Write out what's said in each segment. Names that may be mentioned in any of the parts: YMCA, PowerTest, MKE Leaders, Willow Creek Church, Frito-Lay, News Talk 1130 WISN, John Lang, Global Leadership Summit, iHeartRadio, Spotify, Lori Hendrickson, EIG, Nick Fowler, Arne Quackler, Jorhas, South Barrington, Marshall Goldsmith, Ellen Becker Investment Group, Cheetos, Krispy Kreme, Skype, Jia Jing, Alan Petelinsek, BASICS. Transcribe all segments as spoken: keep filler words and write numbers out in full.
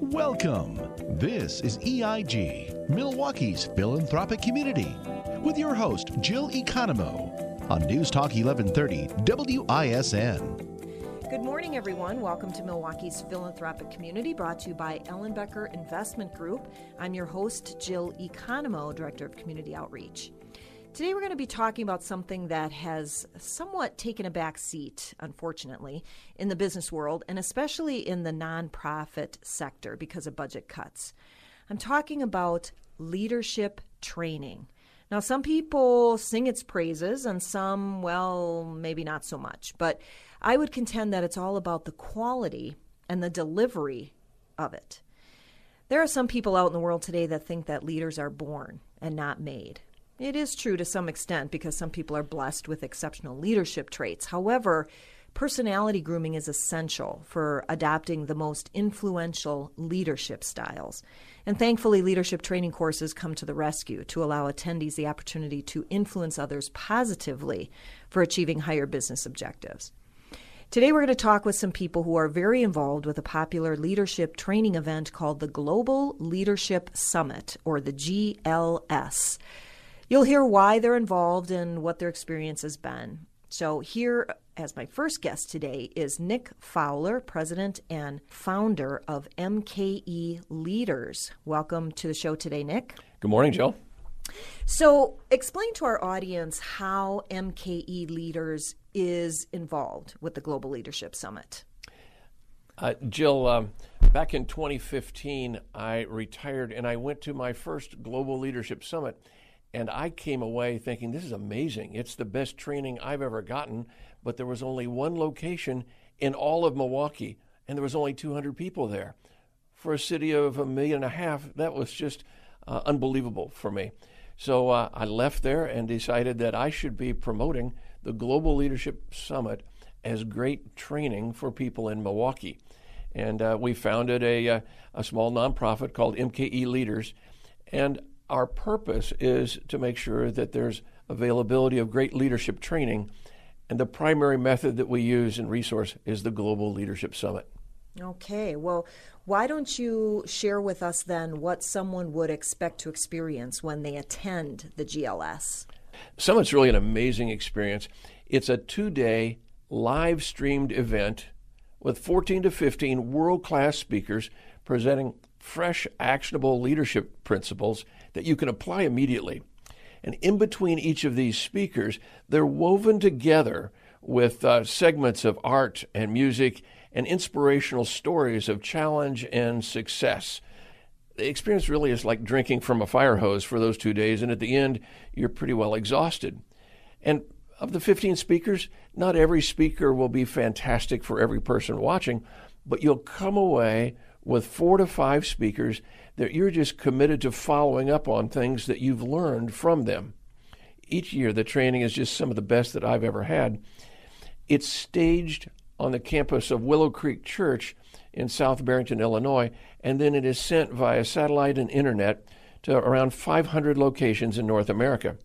Welcome. This is E I G, Milwaukee's philanthropic community, with your host, Jill Economo, on News Talk eleven thirty W I S N. Good morning, everyone. Welcome to Milwaukee's philanthropic community, brought to you by Ellen Becker Investment Group. I'm your host, Jill Economo, Director of Community Outreach. Today we're going to be talking about something that has somewhat taken a back seat, unfortunately, in the business world, and especially in the nonprofit sector because of budget cuts. I'm talking about leadership training. Now, some people sing its praises and some, well, maybe not so much. But I would contend that it's all about the quality and the delivery of it. There are some people out in the world today that think that leaders are born and not made. It is true to some extent because some people are blessed with exceptional leadership traits. However, personality grooming is essential for adopting the most influential leadership styles. And thankfully, leadership training courses come to the rescue to allow attendees the opportunity to influence others positively for achieving higher business objectives. Today, we're going to talk with some people who are very involved with a popular leadership training event called the Global Leadership Summit, or the G L S. You'll hear why they're involved and what their experience has been. So here, as my first guest today, is Nick Fowler, president and founder of M K E Leaders. Welcome to the show today, Nick. Good morning, Jill. So explain to our audience how M K E Leaders is involved with the Global Leadership Summit. Uh, Jill, um, back in twenty fifteen, I retired and I went to my first Global Leadership Summit. And I came away thinking, this is amazing. It's the best training I've ever gotten. But there was only one location in all of Milwaukee, and there was only two hundred people there. For a city of a million and a half, that was just uh, unbelievable for me. So uh, I left there and decided that I should be promoting the Global Leadership Summit as great training for people in Milwaukee. And uh, we founded a, uh, a small nonprofit called M K E Leaders. And our purpose is to make sure that there's availability of great leadership training, and the primary method that we use and resource is the Global Leadership Summit. Okay, well, why don't you share with us then what someone would expect to experience when they attend the G L S? Summit's really an amazing experience. It's a two-day live-streamed event with fourteen to fifteen world-class speakers presenting fresh, actionable leadership principles that you can apply immediately. And in between each of these speakers, they're woven together with uh, segments of art and music and inspirational stories of challenge and success. The experience really is like drinking from a fire hose for those two days, and at the end, you're pretty well exhausted. And of the fifteen speakers, not every speaker will be fantastic for every person watching, but you'll come away with four to five speakers that you're just committed to following up on things that you've learned from them. Each year, the training is just some of the best that I've ever had. It's staged on the campus of Willow Creek Church in South Barrington, Illinois, and then it is sent via satellite and internet to around five hundred locations in North America.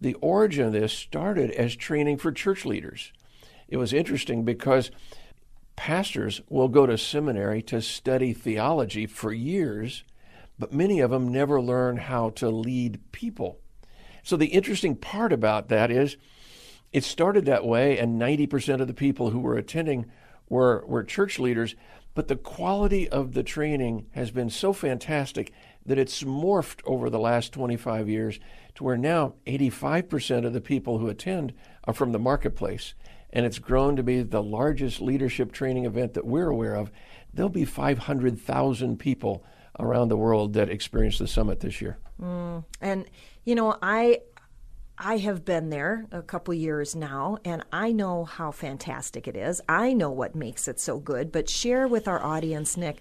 The origin of this started as training for church leaders. It was interesting because pastors will go to seminary to study theology for years, but many of them never learn how to lead people. So the interesting part about that is it started that way, and ninety percent of the people who were attending were, were church leaders, but the quality of the training has been so fantastic that it's morphed over the last twenty-five years to where now eighty-five percent of the people who attend are from the marketplace. And it's grown to be the largest leadership training event that we're aware of. There'll be five hundred thousand people around the world that experience the summit this year. Mm. And, you know, I I have been there a couple years now, and I know how fantastic it is. I know what makes it so good. But share with our audience, Nick,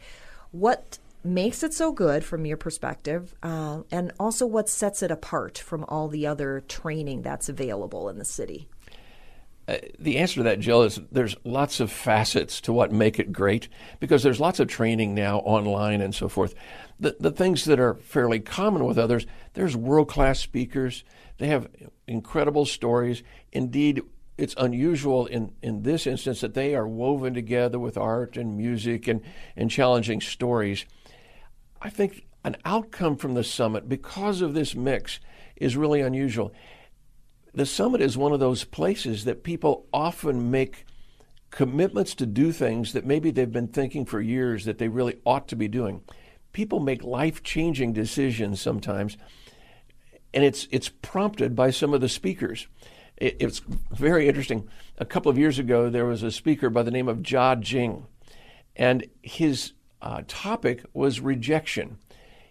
what makes it so good from your perspective, uh, and also what sets it apart from all the other training that's available in the city. Uh, the answer to that, Jill, is there's lots of facets to what make it great because there's lots of training now online and so forth. The, the things that are fairly common with others, there's world-class speakers. They have incredible stories. Indeed, it's unusual in, in this instance that they are woven together with art and music and, and challenging stories. I think an outcome from the summit, because of this mix, is really unusual. The summit is one of those places that people often make commitments to do things that maybe they've been thinking for years that they really ought to be doing. People make life-changing decisions sometimes, and it's it's prompted by some of the speakers. It, it's very interesting. A couple of years ago, there was a speaker by the name of Jia Jing, and his uh, topic was rejection.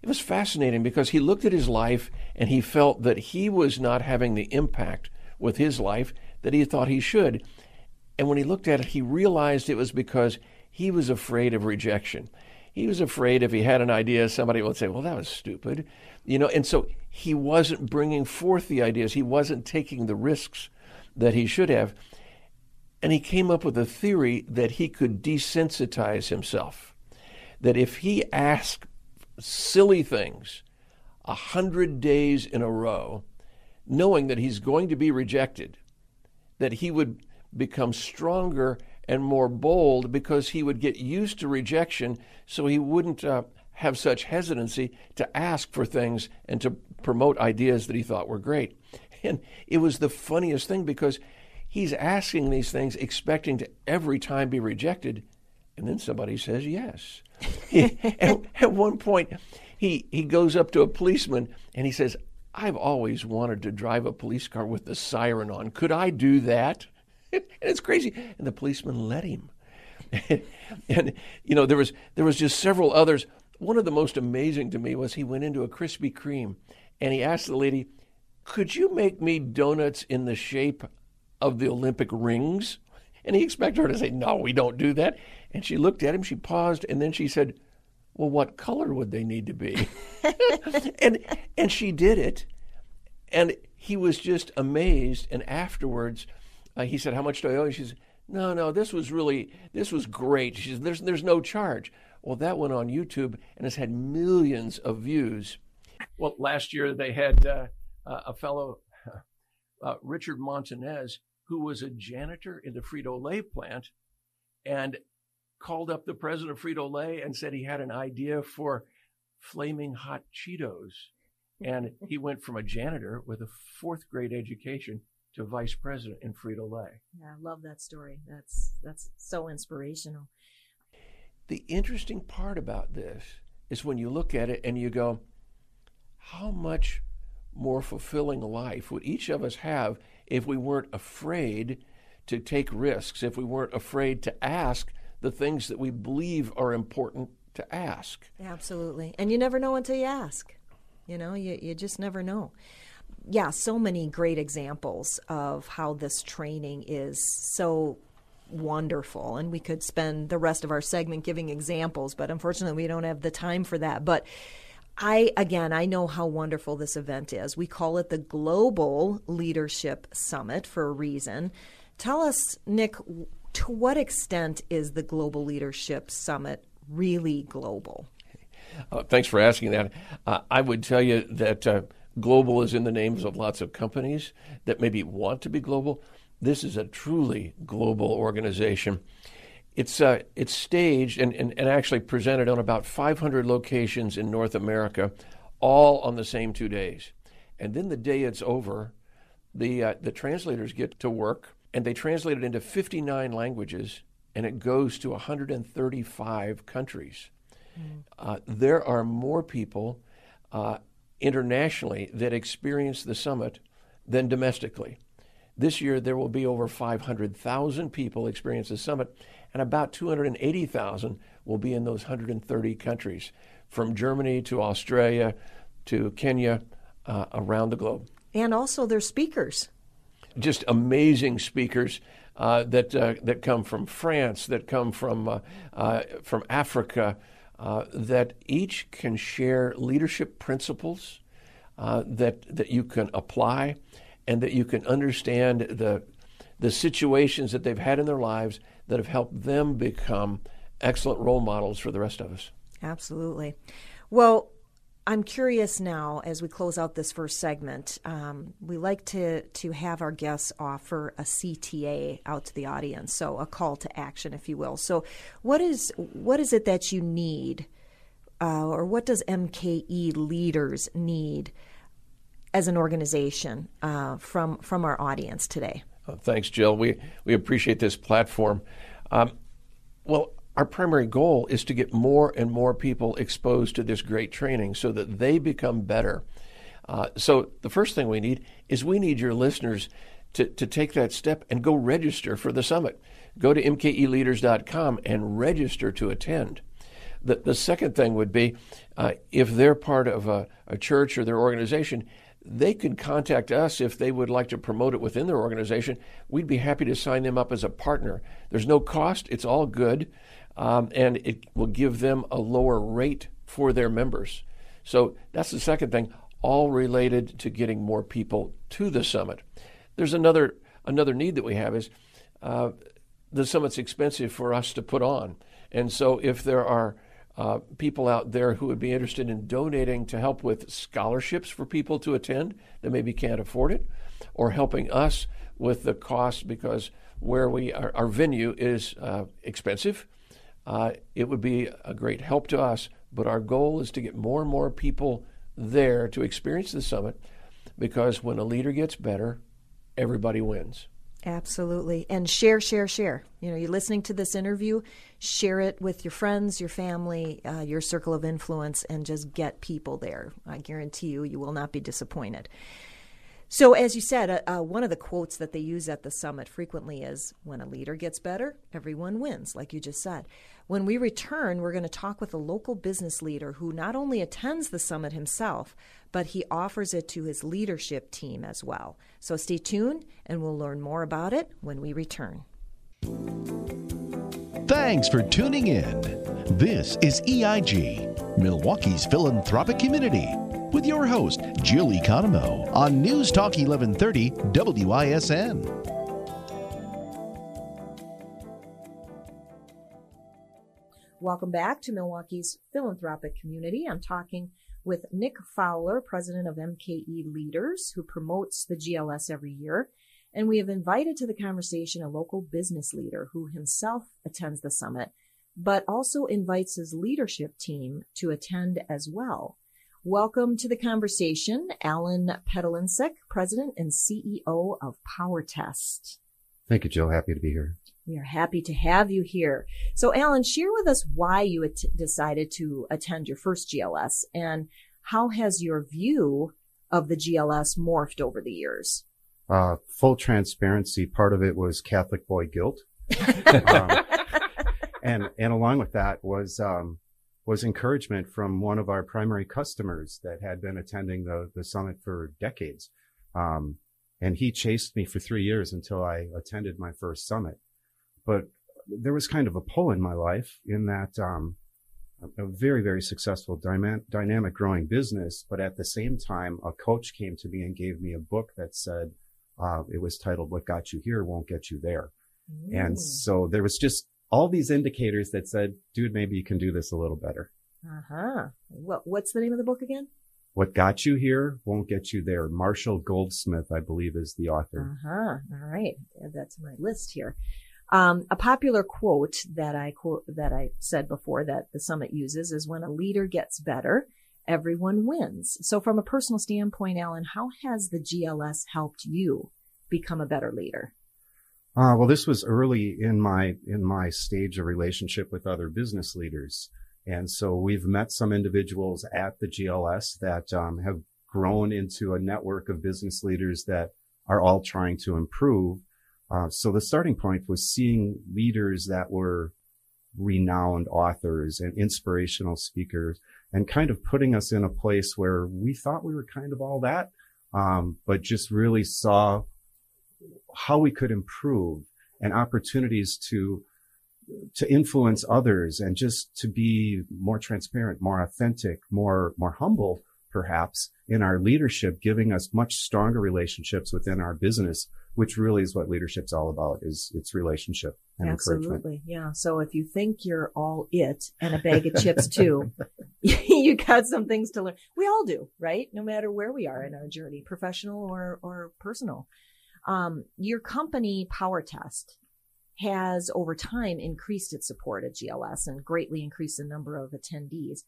It was fascinating because he looked at his life and he felt that he was not having the impact with his life that he thought he should. And when he looked at it, he realized it was because he was afraid of rejection. He was afraid if he had an idea, somebody would say, well, that was stupid. You know, and so he wasn't bringing forth the ideas. He wasn't taking the risks that he should have. And he came up with a theory that he could desensitize himself, that if he asked silly things a hundred days in a row, knowing that he's going to be rejected, that he would become stronger and more bold because he would get used to rejection, so he wouldn't uh, have such hesitancy to ask for things and to promote ideas that he thought were great. And it was the funniest thing because he's asking these things expecting to every time be rejected, and then somebody says yes. at, at one point, he, he goes up to a policeman and he says, I've always wanted to drive a police car with the siren on. Could I do that? And it's crazy. And the policeman let him. And, you know, there was there was just several others. One of the most amazing to me was he went into a Krispy Kreme and he asked the lady, could you make me donuts in the shape of the Olympic rings? And he expected her to say, no, we don't do that. And she looked at him, she paused, and then she said, well, what color would they need to be? and and she did it. And he was just amazed. And afterwards, Uh, he said, how much do I owe you? She said, no, no, this was really, this was great. She said, there's, there's no charge. Well, that went on YouTube and has had millions of views. Well, last year they had uh, uh, a fellow, uh, Richard Montanez, who was a janitor in the Frito-Lay plant and called up the president of Frito-Lay and said he had an idea for flaming hot Cheetos. And he went from a janitor with a fourth grade education to vice president in Frito-Lay. Yeah, I love that story. That's that's so inspirational. The interesting part about this is when you look at it and you go, how much more fulfilling life would each of us have if we weren't afraid to take risks, if we weren't afraid to ask the things that we believe are important to ask. Absolutely. And you never know until you ask. You know, you, you just never know. Yeah, so many great examples of how this training is so wonderful. And we could spend the rest of our segment giving examples, but unfortunately we don't have the time for that. But I, again, I know how wonderful this event is. We call it the Global Leadership Summit for a reason. Tell us, Nick, to what extent is the Global Leadership Summit really global? Uh, thanks for asking that. Uh, I would tell you that uh, global is in the names of lots of companies that maybe want to be global. This is a truly global organization. It's uh, it's staged and, and, and actually presented on about five hundred locations in North America, all on the same two days. And then the day it's over, the uh, the translators get to work, and they translate it into fifty-nine languages, and it goes to one hundred thirty-five countries. Mm. Uh, there are more people uh, internationally that experience the summit than domestically. This year, there will be over five hundred thousand people experience the summit, and about two hundred eighty thousand will be in those one hundred thirty countries, from Germany to Australia to Kenya, uh, around the globe. And also their speakers. Just amazing speakers uh, that uh, that come from France, that come from uh, uh, from Africa, Uh, that each can share leadership principles uh, that that you can apply and that you can understand the the situations that they've had in their lives that have helped them become excellent role models for the rest of us. Absolutely. Well, I'm curious now, as we close out this first segment, um, we like to, to have our guests offer a C T A out to the audience, so a call to action, if you will. So what is what is it that you need, uh, or what does M K E Leaders need as an organization uh, from, from our audience today? Well, thanks, Jill. We, we appreciate this platform. Um, well, Our primary goal is to get more and more people exposed to this great training so that they become better. Uh, so the first thing we need is we need your listeners to, to take that step and go register for the summit. Go to M K E leaders dot com and register to attend. The, the second thing would be uh, if they're part of a, a church or their organization, they could contact us if they would like to promote it within their organization. We'd be happy to sign them up as a partner. There's no cost. It's all good. Um, and it will give them a lower rate for their members. So that's the second thing, all related to getting more people to the summit. There's another another need that we have is uh, the summit's expensive for us to put on. And so if there are uh, people out there who would be interested in donating to help with scholarships for people to attend that maybe can't afford it, or helping us with the cost because where we are, our venue is uh, expensive, Uh, it would be a great help to us, but our goal is to get more and more people there to experience the summit, because when a leader gets better, everybody wins. Absolutely. And share, share, share. You know, you're listening to this interview, share it with your friends, your family, uh, your circle of influence, and just get people there. I guarantee you, you will not be disappointed. So as you said, uh, uh, one of the quotes that they use at the summit frequently is, when a leader gets better, everyone wins, like you just said. When we return, we're going to talk with a local business leader who not only attends the summit himself, but he offers it to his leadership team as well. So stay tuned, and we'll learn more about it when we return. Thanks for tuning in. This is E I G, Milwaukee's philanthropic community, with your host, Jill Economo, on News Talk eleven thirty W I S N. Welcome back to Milwaukee's philanthropic community. I'm talking with Nick Fowler, president of M K E Leaders, who promotes the G L S every year. And we have invited to the conversation a local business leader who himself attends the summit, but also invites his leadership team to attend as well. Welcome to the conversation, Alan Petelinsek, president and C E O of PowerTest. Thank you, Jill. Happy to be here. We are happy to have you here. So, Alan, share with us why you at- decided to attend your first G L S, and how has your view of the G L S morphed over the years? Uh, full transparency, part of it was Catholic boy guilt. um, and, and along with that was... Um, was encouragement from one of our primary customers that had been attending the, the summit for decades. Um, and he chased me for three years until I attended my first summit. But there was kind of a pull in my life in that um, a very, very successful dyma- dynamic growing business. But at the same time, a coach came to me and gave me a book that said, uh, it was titled, What Got You Here Won't Get You There. Ooh. And so there was just all these indicators that said, dude, maybe you can do this a little better. Uh-huh. What, what's the name of the book again? What Got You Here Won't Get You There. Marshall Goldsmith, I believe, is the author. Uh-huh. All right. That's my list here. Um, a popular quote that I quote, that I said before that the summit uses is, when a leader gets better, everyone wins. So from a personal standpoint, Alan, how has the G L S helped you become a better leader? Uh, well, this was early in my in my stage of relationship with other business leaders. And so we've met some individuals at the G L S that um, have grown into a network of business leaders that are all trying to improve. Uh, so the starting point was seeing leaders that were renowned authors and inspirational speakers, and kind of putting us in a place where we thought we were kind of all that, um, but just really saw how we could improve and opportunities to to influence others, and just to be more transparent, more authentic, more more humble, perhaps, in our leadership, giving us much stronger relationships within our business, which really is what leadership's all about, is its relationship and encouragement. Absolutely. Yeah. So if you think you're all it and a bag of chips too, you got some things to learn. We all do, right? No matter where we are in our journey, professional or, or personal. Um, your company PowerTest has over time increased its support at G L S and greatly increased the number of attendees.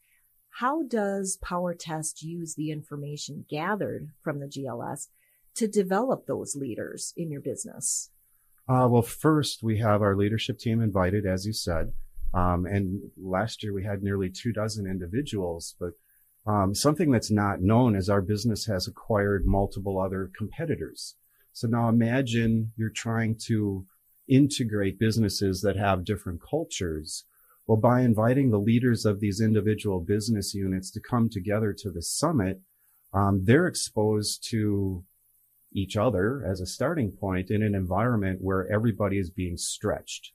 How does PowerTest use the information gathered from the G L S to develop those leaders in your business? Uh, well, first, we have our leadership team invited, as you said. Um, and last year, we had nearly two dozen individuals. But um, something that's not known is our business has acquired multiple other competitors. So now imagine you're trying to integrate businesses that have different cultures. Well, by inviting the leaders of these individual business units to come together to the summit, um, they're exposed to each other as a starting point in an environment where everybody is being stretched.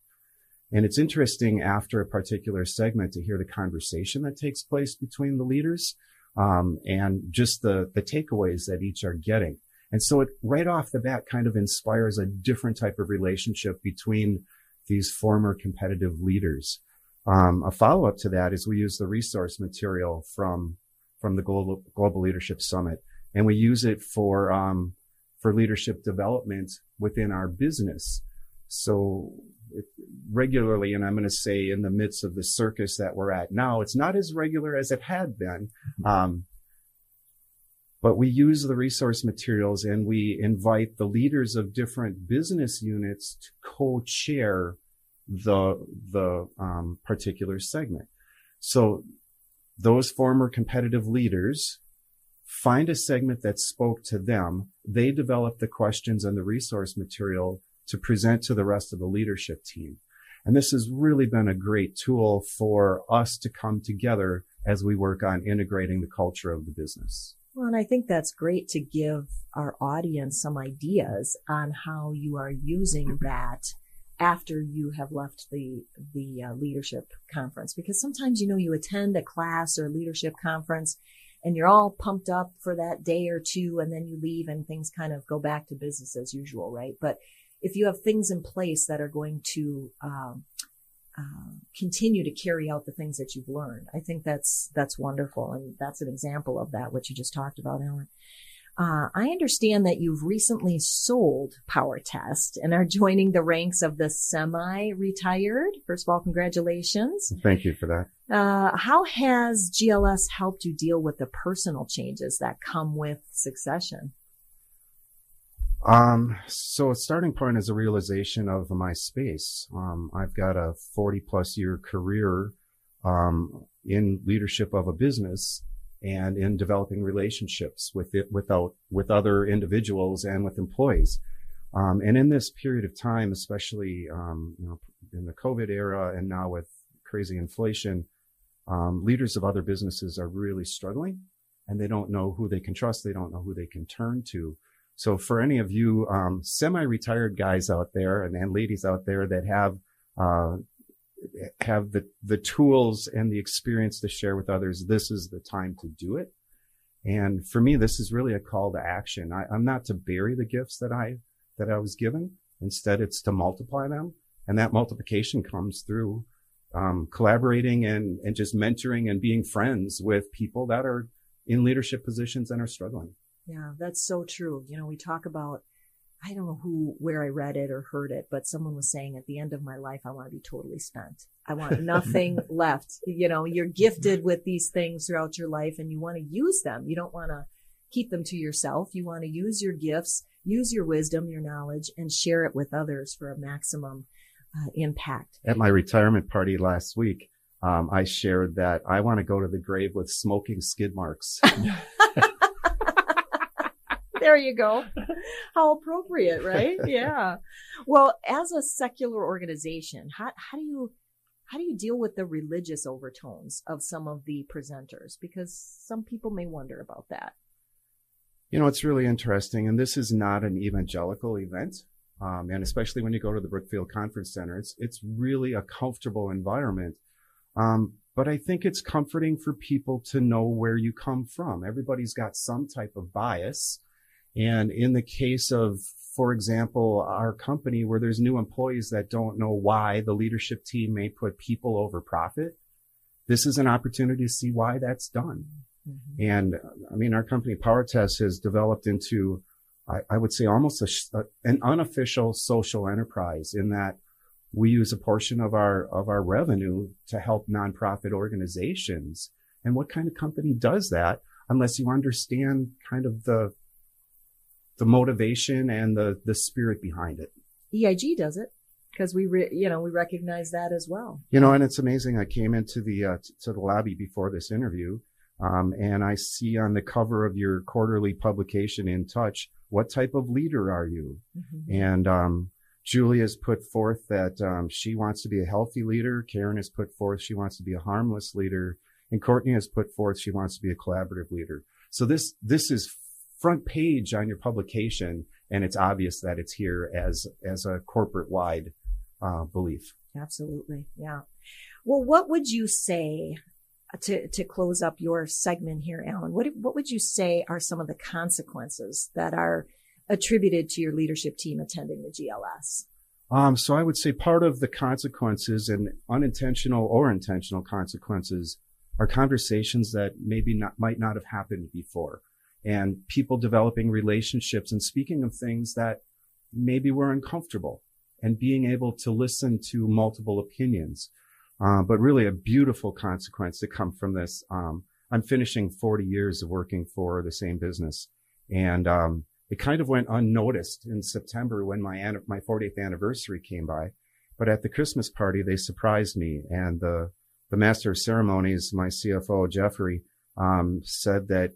And it's interesting after a particular segment to hear the conversation that takes place between the leaders, um, and just the, the takeaways that each are getting. And so it right off the bat kind of inspires a different type of relationship between these former competitive leaders. Um, a follow-up to that is we use the resource material from, from the Global, Global Leadership Summit, and we use it for, um, for leadership development within our business. So regularly, and I'm going to say in the midst of the circus that we're at now, it's not as regular as it had been. Um, but we use the resource materials and we invite the leaders of different business units to co-chair the, the um, particular segment. So those former competitive leaders find a segment that spoke to them. They develop the questions and the resource material to present to the rest of the leadership team. And this has really been a great tool for us to come together as we work on integrating the culture of the business. Well, and I think that's great to give our audience some ideas on how you are using that after you have left the, the uh, leadership conference. Because sometimes, you know, you attend a class or leadership conference and you're all pumped up for that day or two, and then you leave and things kind of go back to business as usual, right? But if you have things in place that are going to um, uh, continue to carry out the things that you've learned, I think that's that's wonderful. And that's an example of that, what you just talked about, Ellen. Uh, I understand that you've recently sold PowerTest and are joining the ranks of the semi-retired. First of all, congratulations. Thank you for that. Uh, how has G L S helped you deal with the personal changes that come with succession? Um, so a starting point is a realization of my space. Um, I've got a forty plus year career, um, in leadership of a business and in developing relationships with it, without, with other individuals and with employees. Um, and in this period of time, especially, um, you know, in the COVID era and now with crazy inflation, um, leaders of other businesses are really struggling and they don't know who they can trust. They don't know who they can turn to. So for any of you um, semi-retired guys out there and, and ladies out there that have uh, have the, the tools and the experience to share with others, this is the time to do it. And for me, this is really a call to action. I, I'm not to bury the gifts that I that I was given. Instead, it's to multiply them. And that multiplication comes through um, collaborating and, and just mentoring and being friends with people that are in leadership positions and are struggling. Yeah, that's so true. You know, we talk about, I don't know who, where I read it or heard it, but someone was saying at the end of my life, I want to be totally spent. I want nothing left. You know, you're gifted with these things throughout your life and you want to use them. You don't want to keep them to yourself. You want to use your gifts, use your wisdom, your knowledge, and share it with others for a maximum uh, impact. At my retirement party last week, um, I shared that I want to go to the grave with smoking skid marks. There you go. How appropriate, right? Yeah. Well, as a secular organization, how, how do you how do you deal with the religious overtones of some of the presenters? Because some people may wonder about that. You know, it's really interesting. And this is not an evangelical event. Um, and especially when you go to the Brookfield Conference Center, it's, it's really a comfortable environment. Um, but I think it's comforting for people to know where you come from. Everybody's got some type of bias. And in the case of, for example, our company where there's new employees that don't know why the leadership team may put people over profit, this is an opportunity to see why that's done. Mm-hmm. And I mean, our company PowerTest has developed into, I, I would say, almost a, a, an unofficial social enterprise, in that we use a portion of our of our revenue to help nonprofit organizations. And what kind of company does that unless you understand kind of the the motivation and the the spirit behind it? E I G does it, because we, re, you know, we recognize that as well. You know, and it's amazing. I came into the uh, t- to the lobby before this interview, um, and I see on the cover of your quarterly publication, In Touch, what type of leader are you? Mm-hmm. And um, Julia's put forth that um, she wants to be a healthy leader. Karen has put forth she wants to be a harmless leader, and Courtney has put forth she wants to be a collaborative leader. So this this is front page on your publication, and it's obvious that it's here as as a corporate wide uh, belief. Absolutely, yeah. Well, what would you say to to close up your segment here, Alan? What what would you say are some of the consequences that are attributed to your leadership team attending the G L S? Um, so I would say part of the consequences, and unintentional or intentional consequences, are conversations that maybe not might not have happened before, and people developing relationships and speaking of things that maybe were uncomfortable, and being able to listen to multiple opinions. Uh, but really a beautiful consequence to come from this. Um, I'm finishing forty years of working for the same business, and um, it kind of went unnoticed in September when my an- my fortieth anniversary came by. But at the Christmas party, they surprised me, and the the master of ceremonies, my C F O, Jeffrey, um, said that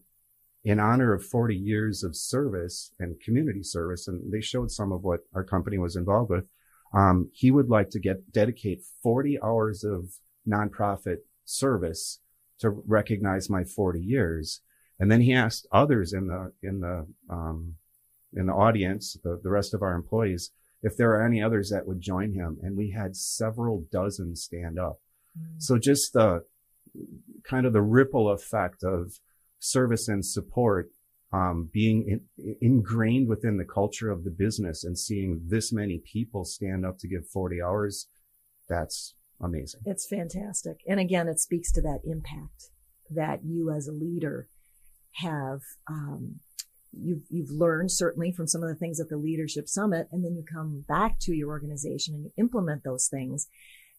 in honor of forty years of service and community service, and they showed some of what our company was involved with, um, he would like to get dedicate forty hours of nonprofit service to recognize my forty years. And then he asked others in the in the um, in the audience, the, the rest of our employees, if there are any others that would join him, and we had several dozen stand up. Mm-hmm. So just the kind of the ripple effect of service and support um, being in, ingrained within the culture of the business, and seeing this many people stand up to give forty hours, that's amazing. It's fantastic. And again, it speaks to that impact that you as a leader have. Um, you've, you've learned certainly from some of the things at the Leadership Summit, and then you come back to your organization and you implement those things.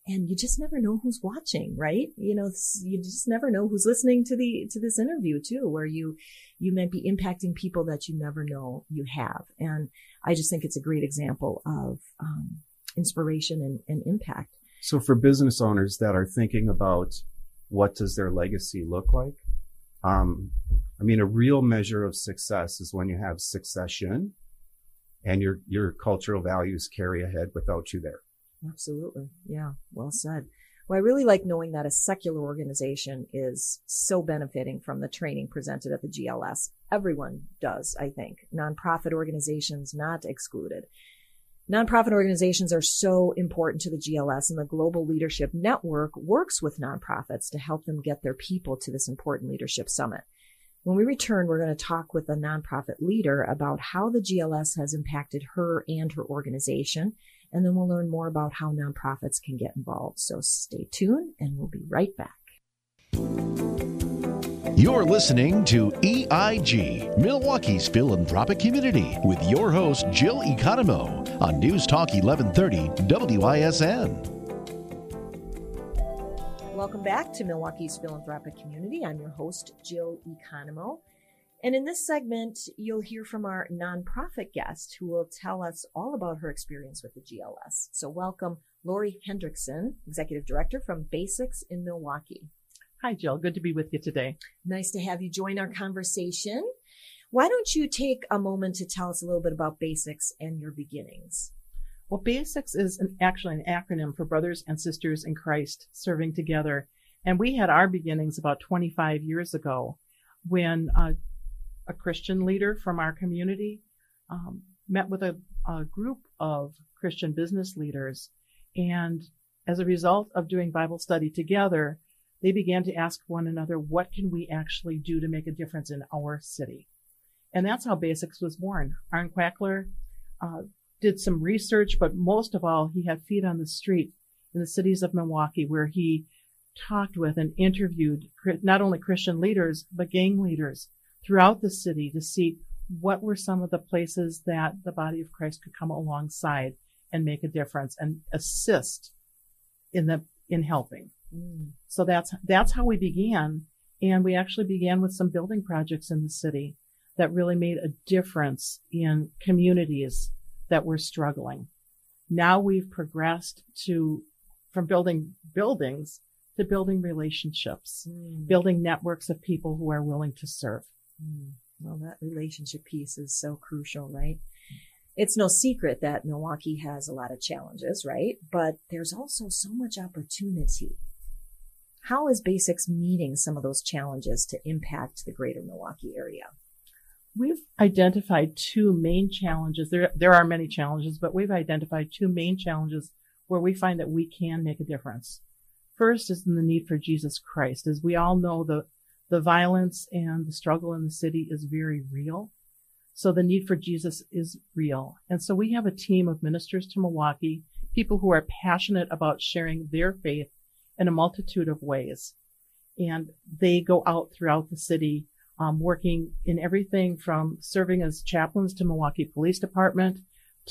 And you just never know who's watching, right? You know, you just never know who's listening to the to this interview too, where you you might be impacting people that you never know you have. And I just think it's a great example of um, inspiration and, and impact. So for business owners that are thinking about what does their legacy look like, um, I mean, a real measure of success is when you have succession, and your your cultural values carry ahead without you there. Absolutely. Yeah. Well said. Well, I really like knowing that a secular organization is so benefiting from the training presented at the G L S. Everyone does, I think. Nonprofit organizations not excluded. Nonprofit organizations are so important to the G L S, and the Global Leadership Network works with nonprofits to help them get their people to this important leadership summit. When we return, we're going to talk with a nonprofit leader about how the G L S has impacted her and her organization. And then we'll learn more about how nonprofits can get involved. So stay tuned, and we'll be right back. You're listening to E I G, Milwaukee's philanthropic community, with your host, Jill Economo, on News Talk eleven thirty W I S N. Welcome back to Milwaukee's philanthropic community. I'm your host, Jill Economo. And in this segment, you'll hear from our nonprofit guest, who will tell us all about her experience with the G L S. So welcome, Lori Hendrickson, Executive Director from BASICS in Milwaukee. Hi, Jill. Good to be with you today. Nice to have you join our conversation. Why don't you take a moment to tell us a little bit about BASICS and your beginnings? Well, BASICS is an, actually an acronym for Brothers and Sisters in Christ Serving Together. And we had our beginnings about twenty-five years ago when uh, a Christian leader from our community um, met with a, a group of Christian business leaders. And as a result of doing Bible study together, they began to ask one another, what can we actually do to make a difference in our city? And that's how BASICS was born. Arne Quackler uh, did some research, but most of all, he had feet on the street in the cities of Milwaukee, where he talked with and interviewed not only Christian leaders, but gang leaders throughout the city to see what were some of the places that the body of Christ could come alongside and make a difference and assist in the, in helping. Mm. So that's, that's how we began. And we actually began with some building projects in the city that really made a difference in communities that were struggling. Now we've progressed to, from building buildings to building relationships, mm. building networks of people who are willing to serve. Mm. Well, that relationship piece is so crucial, right? It's no secret that Milwaukee has a lot of challenges, right? But there's also so much opportunity. How is BASICS meeting some of those challenges to impact the greater Milwaukee area? We've identified two main challenges. There, there are many challenges, but we've identified two main challenges where we find that we can make a difference. First is in the need for Jesus Christ. As we all know, the, the violence and the struggle in the city is very real. So the need for Jesus is real. And so we have a team of ministers to Milwaukee, people who are passionate about sharing their faith in a multitude of ways. And they go out throughout the city, Um, working in everything from serving as chaplains to Milwaukee Police Department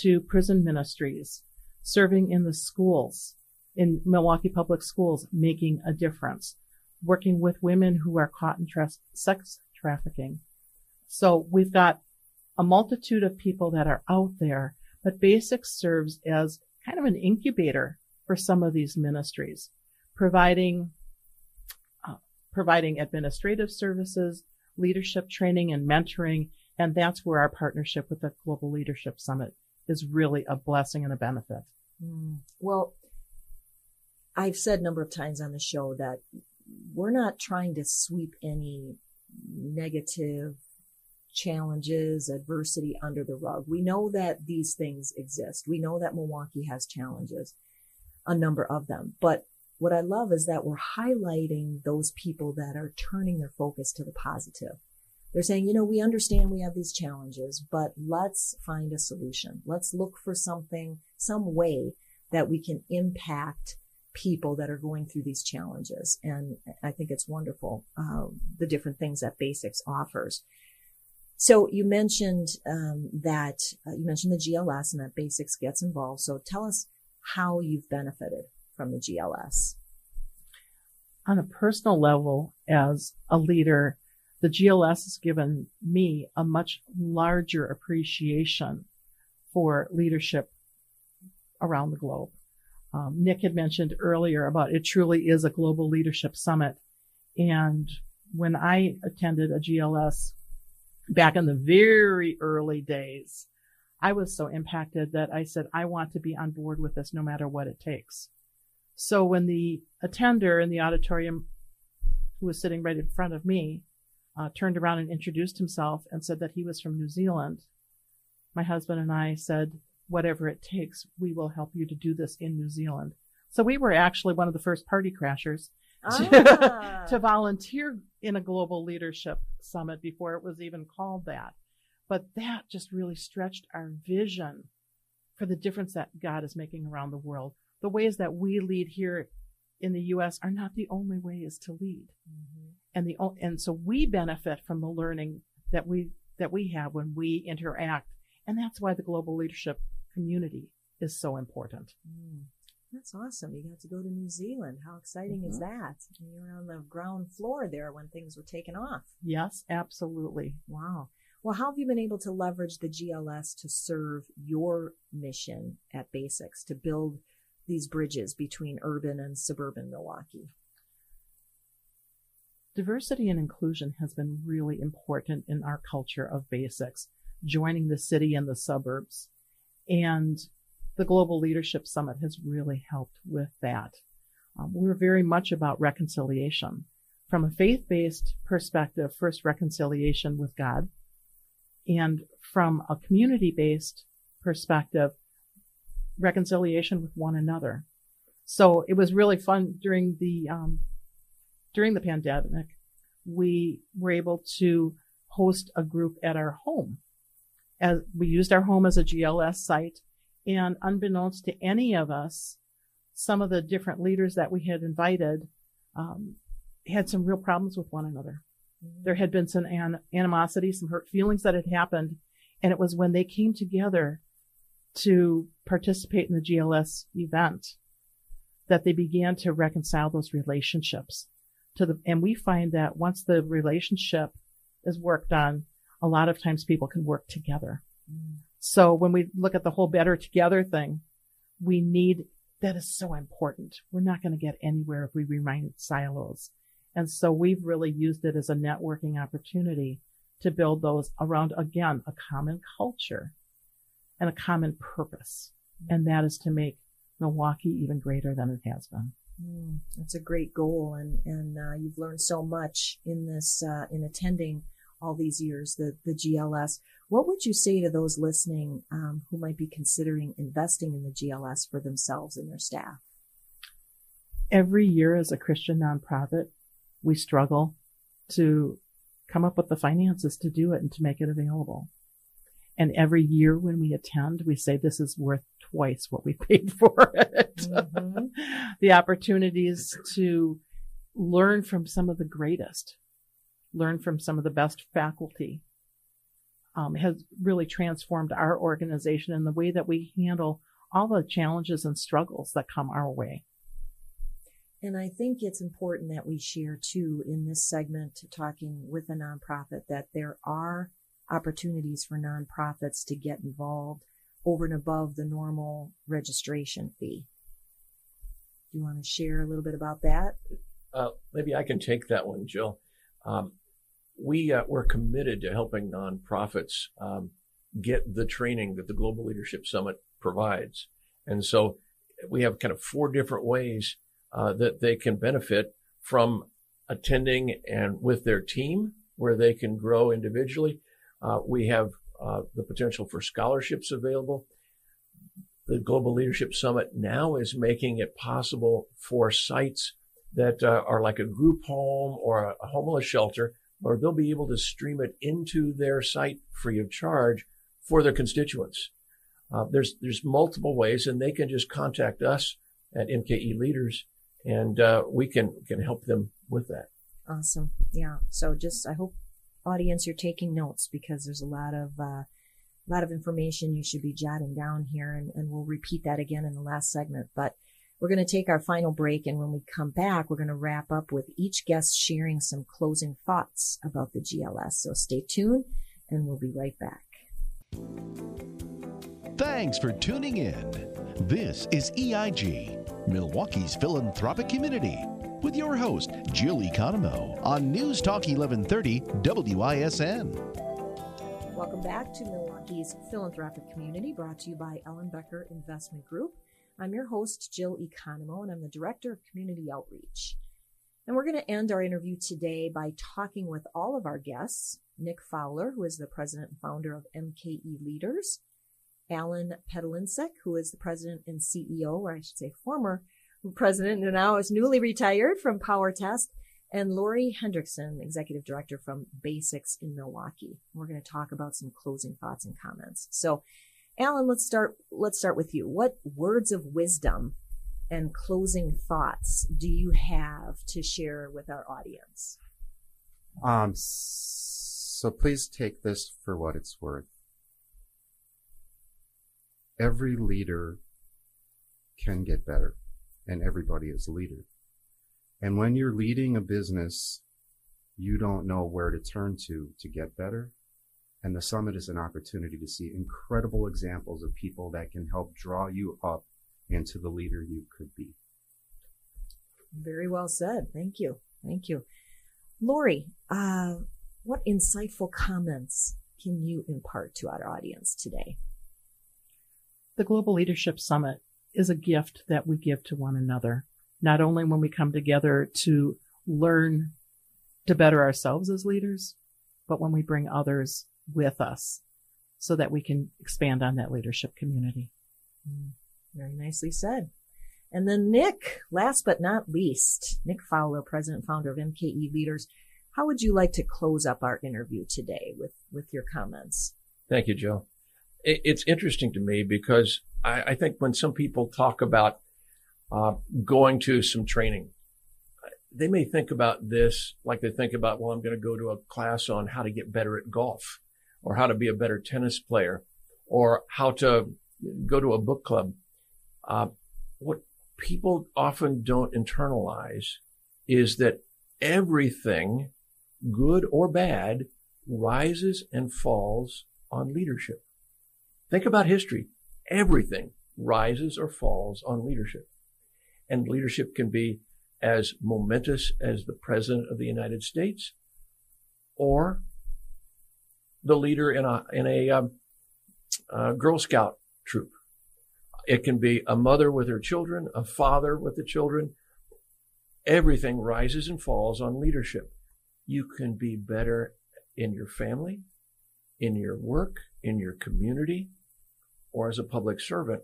to prison ministries, serving in the schools, in Milwaukee Public Schools, making a difference, working with women who are caught in tra- sex trafficking. So we've got a multitude of people that are out there, but BASICS serves as kind of an incubator for some of these ministries, providing, uh, providing administrative services, leadership training and mentoring, and that's where our partnership with the Global Leadership Summit is really a blessing and a benefit. Mm. Well, I've said a number of times on the show that we're not trying to sweep any negative challenges, adversity under the rug. We know that these things exist. We know that Milwaukee has challenges, a number of them, but what I love is that we're highlighting those people that are turning their focus to the positive. They're saying, you know, we understand we have these challenges, but let's find a solution. Let's look for something, some way that we can impact people that are going through these challenges. And I think it's wonderful, uh, the different things that BASICS offers. So you mentioned um, that, uh, you mentioned the G L S and that BASICS gets involved. So tell us how you've benefited from the G L S. On a personal level, as a leader, the G L S has given me a much larger appreciation for leadership around the globe. Um, Nick had mentioned earlier about it truly is a global leadership summit. And when I attended a G L S back in the very early days, I was so impacted that I said, I want to be on board with this no matter what it takes. So when the attender in the auditorium, who was sitting right in front of me, uh, turned around and introduced himself and said that he was from New Zealand, my husband and I said, whatever it takes, we will help you to do this in New Zealand. So we were actually one of the first party crashers to, ah. to volunteer in a global leadership summit before it was even called that. But that just really stretched our vision for the difference that God is making around the world. The ways that we lead here in the U S are not the only ways to lead. Mm-hmm. And the and so we benefit from the learning that we that we have when we interact. And that's why the global leadership community is so important. Mm. That's awesome. You got to go to New Zealand. How exciting mm-hmm. is that? And you were on the ground floor there when things were taken off. Yes, absolutely. Wow. Well, how have you been able to leverage the G L S to serve your mission at BASICS to build these bridges between urban and suburban Milwaukee? Diversity and inclusion has been really important in our culture of BASICS, joining the city and the suburbs. And the Global Leadership Summit has really helped with that. Um, we're very much about reconciliation. From a faith-based perspective, first reconciliation with God. And from a community-based perspective, reconciliation with one another. So it was really fun during the um, during the pandemic. We were able to host a group at our home. As we used our home as a G L S site, and unbeknownst to any of us, some of the different leaders that we had invited um, had some real problems with one another. Mm-hmm. There had been some an- animosity, some hurt feelings that had happened. And it was when they came together to participate in the G L S event that they began to reconcile those relationships. To the, and we find that once the relationship is worked on, a lot of times people can work together. Mm. So when we look at the whole better together thing, we need, that is so important. We're not going to get anywhere if we remain in silos. And so we've really used it as a networking opportunity to build those around, again, a common culture and a common purpose. Mm. And that is to make Milwaukee even greater than it has been. Mm, that's a great goal. And, and uh, you've learned so much in this, uh, in attending all these years, the, the G L S. What would you say to those listening um, who might be considering investing in the G L S for themselves and their staff? Every year as a Christian nonprofit, we struggle to come up with the finances to do it and to make it available. And every year when we attend, we say this is worth twice what we paid for it. Mm-hmm. The opportunities to learn from some of the greatest, learn from some of the best faculty, um, has really transformed our organization and the way that we handle all the challenges and struggles that come our way. And I think it's important that we share, too, in this segment, talking with a nonprofit, that there are opportunities for nonprofits to get involved over and above the normal registration fee. Do you want to share a little bit about that? Uh, maybe I can take that one, Jill. Um, we, uh, we're committed to helping nonprofits um, get the training that the Global Leadership Summit provides. And so we have kind of four different ways uh, that they can benefit from attending and with their team, where they can grow individually. Uh, we have uh, the potential for scholarships available. The Global Leadership Summit now is making it possible for sites that uh, are like a group home or a homeless shelter, or they'll be able to stream it into their site free of charge for their constituents. Uh, there's there's multiple ways, and they can just contact us at M K E Leaders, and uh, we can can help them with that. Awesome. Yeah. So just, I hope, audience, you're taking notes, because there's a lot of uh, a lot of information you should be jotting down here, and, and we'll repeat that again in the last segment. But we're going to take our final break, and when we come back, we're going to wrap up with each guest sharing some closing thoughts about the G L S. So stay tuned, and we'll be right back. Thanks for tuning in. This is E I G, Milwaukee's philanthropic community, with your host, Jill Economo, on News Talk eleven thirty W I S N. Welcome back to Milwaukee's philanthropic community, brought to you by Ellen Becker Investment Group. I'm your host, Jill Economo, and I'm the Director of Community Outreach. And we're going to end our interview today by talking with all of our guests, Nick Fowler, who is the president and founder of M K E Leaders, Alan Petelinsek, who is the president and C E O, or I should say former president and now is newly retired from PowerTest, and Lori Hendrickson, executive director from BASICS in Milwaukee. We're going to talk about some closing thoughts and comments. So, Alan, let's start. Let's start with you. What words of wisdom and closing thoughts do you have to share with our audience? Um. So please take this for what it's worth. Every leader can get better, and everybody is a leader. And when you're leading a business, you don't know where to turn to to get better. And the summit is an opportunity to see incredible examples of people that can help draw you up into the leader you could be. Very well said. Thank you. Thank you. Lori, uh, what insightful comments can you impart to our audience today? The Global Leadership Summit is a gift that we give to one another, not only when we come together to learn to better ourselves as leaders, but when we bring others with us so that we can expand on that leadership community. Mm, very nicely said. And then Nick, last but not least, Nick Fowler, president and founder of M K E Leaders. How would you like to close up our interview today with, with your comments? Thank you, Jill. It, it's interesting to me because I, I think when some people talk about uh, going to some training, they may think about this like they think about, well, I'm going to go to a class on how to get better at golf or how to be a better tennis player or how to go to a book club. Uh, what people often don't internalize is that everything, good or bad, rises and falls on leadership. Think about history. Everything rises or falls on leadership. And leadership can be as momentous as the President of the United States or the leader in a, in a um, uh, Girl Scout troop. It can be a mother with her children, a father with the children. Everything rises and falls on leadership. You can be better in your family, in your work, in your community, or as a public servant.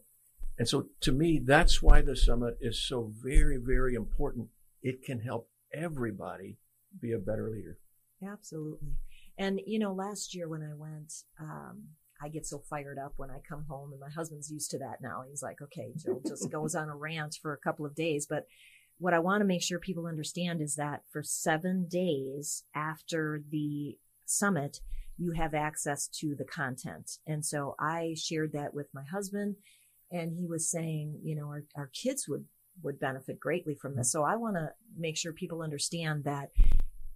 And so to me, that's why the summit is so very, very important. It can help everybody be a better leader. Absolutely. And, you know, last year when I went, um, I get so fired up when I come home, and my husband's used to that now. He's like, okay, Jill just goes on a rant for a couple of days. But what I want to make sure people understand is that for seven days after the summit, you have access to the content. And so I shared that with my husband, and he was saying, you know, our, our kids would, would benefit greatly from this. So I want to make sure people understand that,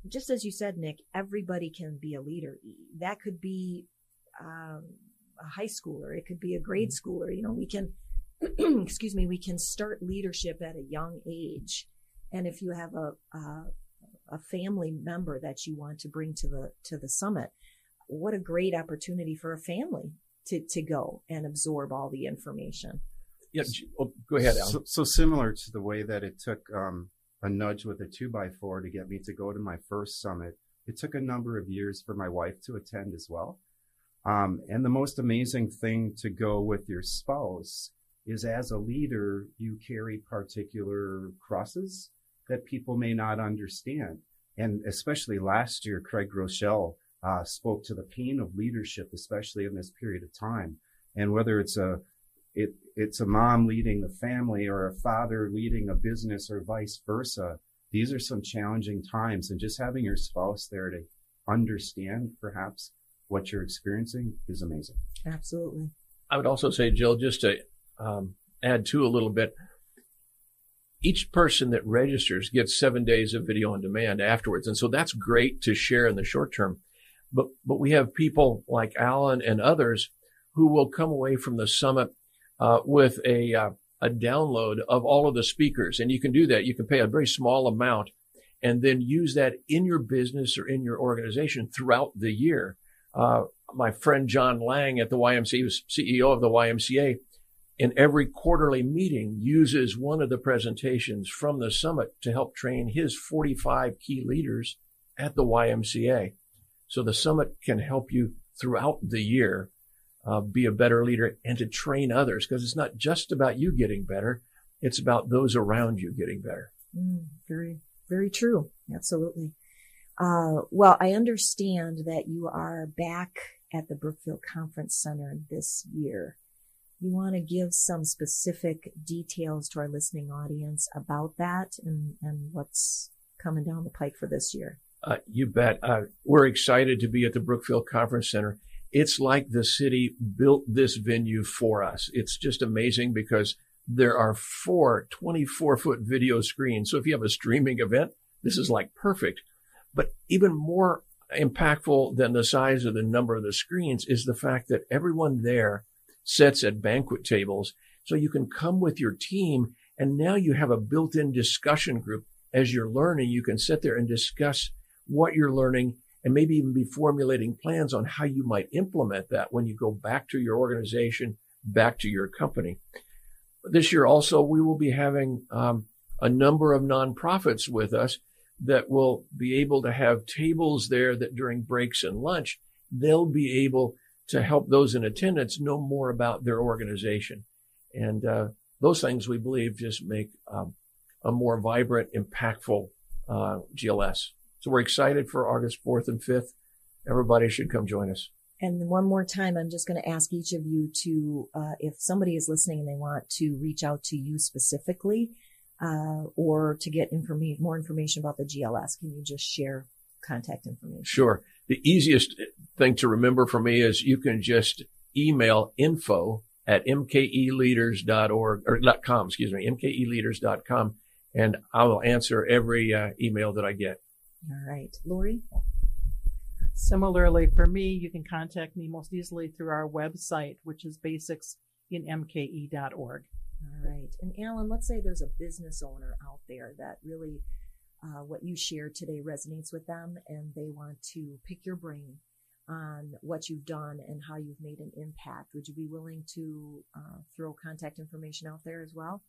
just as you said, Nick, everybody can be a leader. That could be um, a high schooler. It could be a grade schooler. You know, we can, excuse me, we can start leadership at a young age. And if you have a, a, a family member that you want to bring to the, to the summit, what a great opportunity for a family to, to go and absorb all the information. Yeah, oh, go ahead, Alan. So, so similar to the way that it took um, a nudge with a two by four to get me to go to my first summit, it took a number of years for my wife to attend as well. Um, and the most amazing thing to go with your spouse is, as a leader, you carry particular crosses that people may not understand. And especially last year, Craig Groeschel Uh, spoke to the pain of leadership, especially in this period of time. And whether it's a it it's a mom leading the family or a father leading a business or vice versa, these are some challenging times. And just having your spouse there to understand perhaps what you're experiencing is amazing. Absolutely. I would also say, Jill, just to um, add to a little bit, each person that registers gets seven days of video on demand afterwards. And so that's great to share in the short term. But but we have people like Alan and others who will come away from the summit uh, with a uh, a download of all of the speakers. And you can do that. You can pay a very small amount and then use that in your business or in your organization throughout the year. Uh, my friend John Lang at the Y M C A, was C E O of the Y M C A, in every quarterly meeting uses one of the presentations from the summit to help train his forty-five key leaders at the Y M C A. So the summit can help you throughout the year uh, be a better leader and to train others, because it's not just about you getting better. It's about those around you getting better. Mm, very, very true. Absolutely. Uh, well, I understand that you are back at the Brookfield Conference Center this year. You want to give some specific details to our listening audience about that and, and what's coming down the pike for this year? Uh, you bet. Uh, we're excited to be at the Brookfield Conference Center. It's like the city built this venue for us. It's just amazing because there are four twenty-four foot video screens. So if you have a streaming event, this is like perfect. But even more impactful than the size or the number of the screens is the fact that everyone there sits at banquet tables. So you can come with your team, and now you have a built-in discussion group. As you're learning, you can sit there and discuss what you're learning, and maybe even be formulating plans on how you might implement that when you go back to your organization, back to your company. This year also, we will be having um, a number of nonprofits with us that will be able to have tables there that during breaks and lunch, they'll be able to help those in attendance know more about their organization. And uh, those things, we believe, just make um, a more vibrant, impactful uh, G L S. So we're excited for August fourth and fifth. Everybody should come join us. And one more time, I'm just going to ask each of you to, uh, if somebody is listening and they want to reach out to you specifically, uh, or to get informa- more information about the G L S? Can you just share contact information? Sure. The easiest thing to remember for me is you can just email info at m k e leaders dot org or .com, excuse me, m k e leaders dot com, and I will answer every uh, email that I get. All right. Lori? Similarly, for me, you can contact me most easily through our website, which is basics in m k e dot org. All right. And Alan, let's say there's a business owner out there that really uh, what you shared today resonates with them, and they want to pick your brain on what you've done and how you've made an impact. Would you be willing to uh, throw contact information out there as well?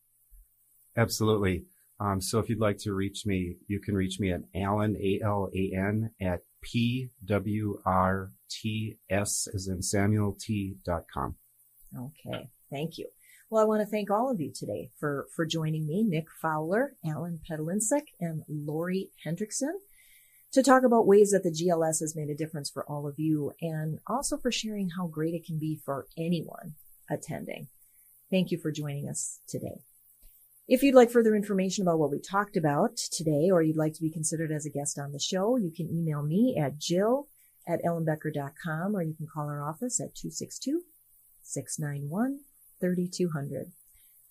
Absolutely. Um, so if you'd like to reach me, you can reach me at Alan, A L A N, at P W R T S, as in Samuel T, dot com. Okay, thank you. Well, I want to thank all of you today for, for joining me, Nick Fowler, Alan Petelinsek, and Lori Hendrickson, to talk about ways that the G L S has made a difference for all of you, and also for sharing how great it can be for anyone attending. Thank you for joining us today. If you'd like further information about what we talked about today, or you'd like to be considered as a guest on the show, you can email me at jill at ellen becker dot com, or you can call our office at two six two, six nine one, three two zero zero.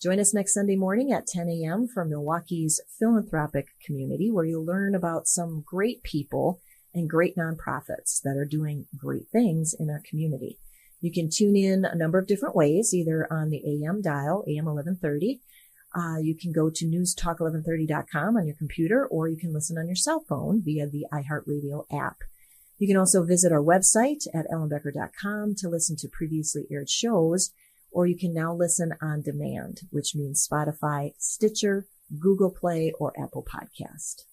Join us next Sunday morning at ten a.m. for Milwaukee's philanthropic community, where you'll learn about some great people and great nonprofits that are doing great things in our community. You can tune in a number of different ways, either on the A M dial, A M eleven thirty, Uh, you can go to news talk eleven thirty dot com on your computer, or you can listen on your cell phone via the iHeartRadio app. You can also visit our website at ellen becker dot com to listen to previously aired shows, or you can now listen on demand, which means Spotify, Stitcher, Google Play, or Apple Podcast.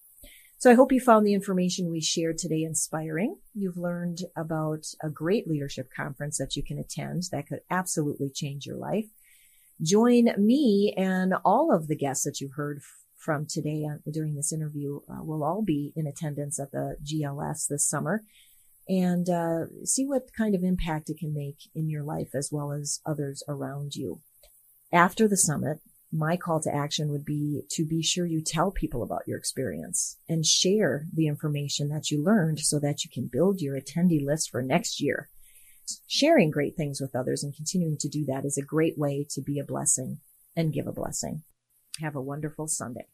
So I hope you found the information we shared today inspiring. You've learned about a great leadership conference that you can attend that could absolutely change your life. Join me and all of the guests that you heard from today during this interview. Uh, we'll all be in attendance at the G L S this summer, and uh, see what kind of impact it can make in your life as well as others around you. After the summit, my call to action would be to be sure you tell people about your experience and share the information that you learned so that you can build your attendee list for next year. Sharing great things with others and continuing to do that is a great way to be a blessing and give a blessing. Have a wonderful Sunday.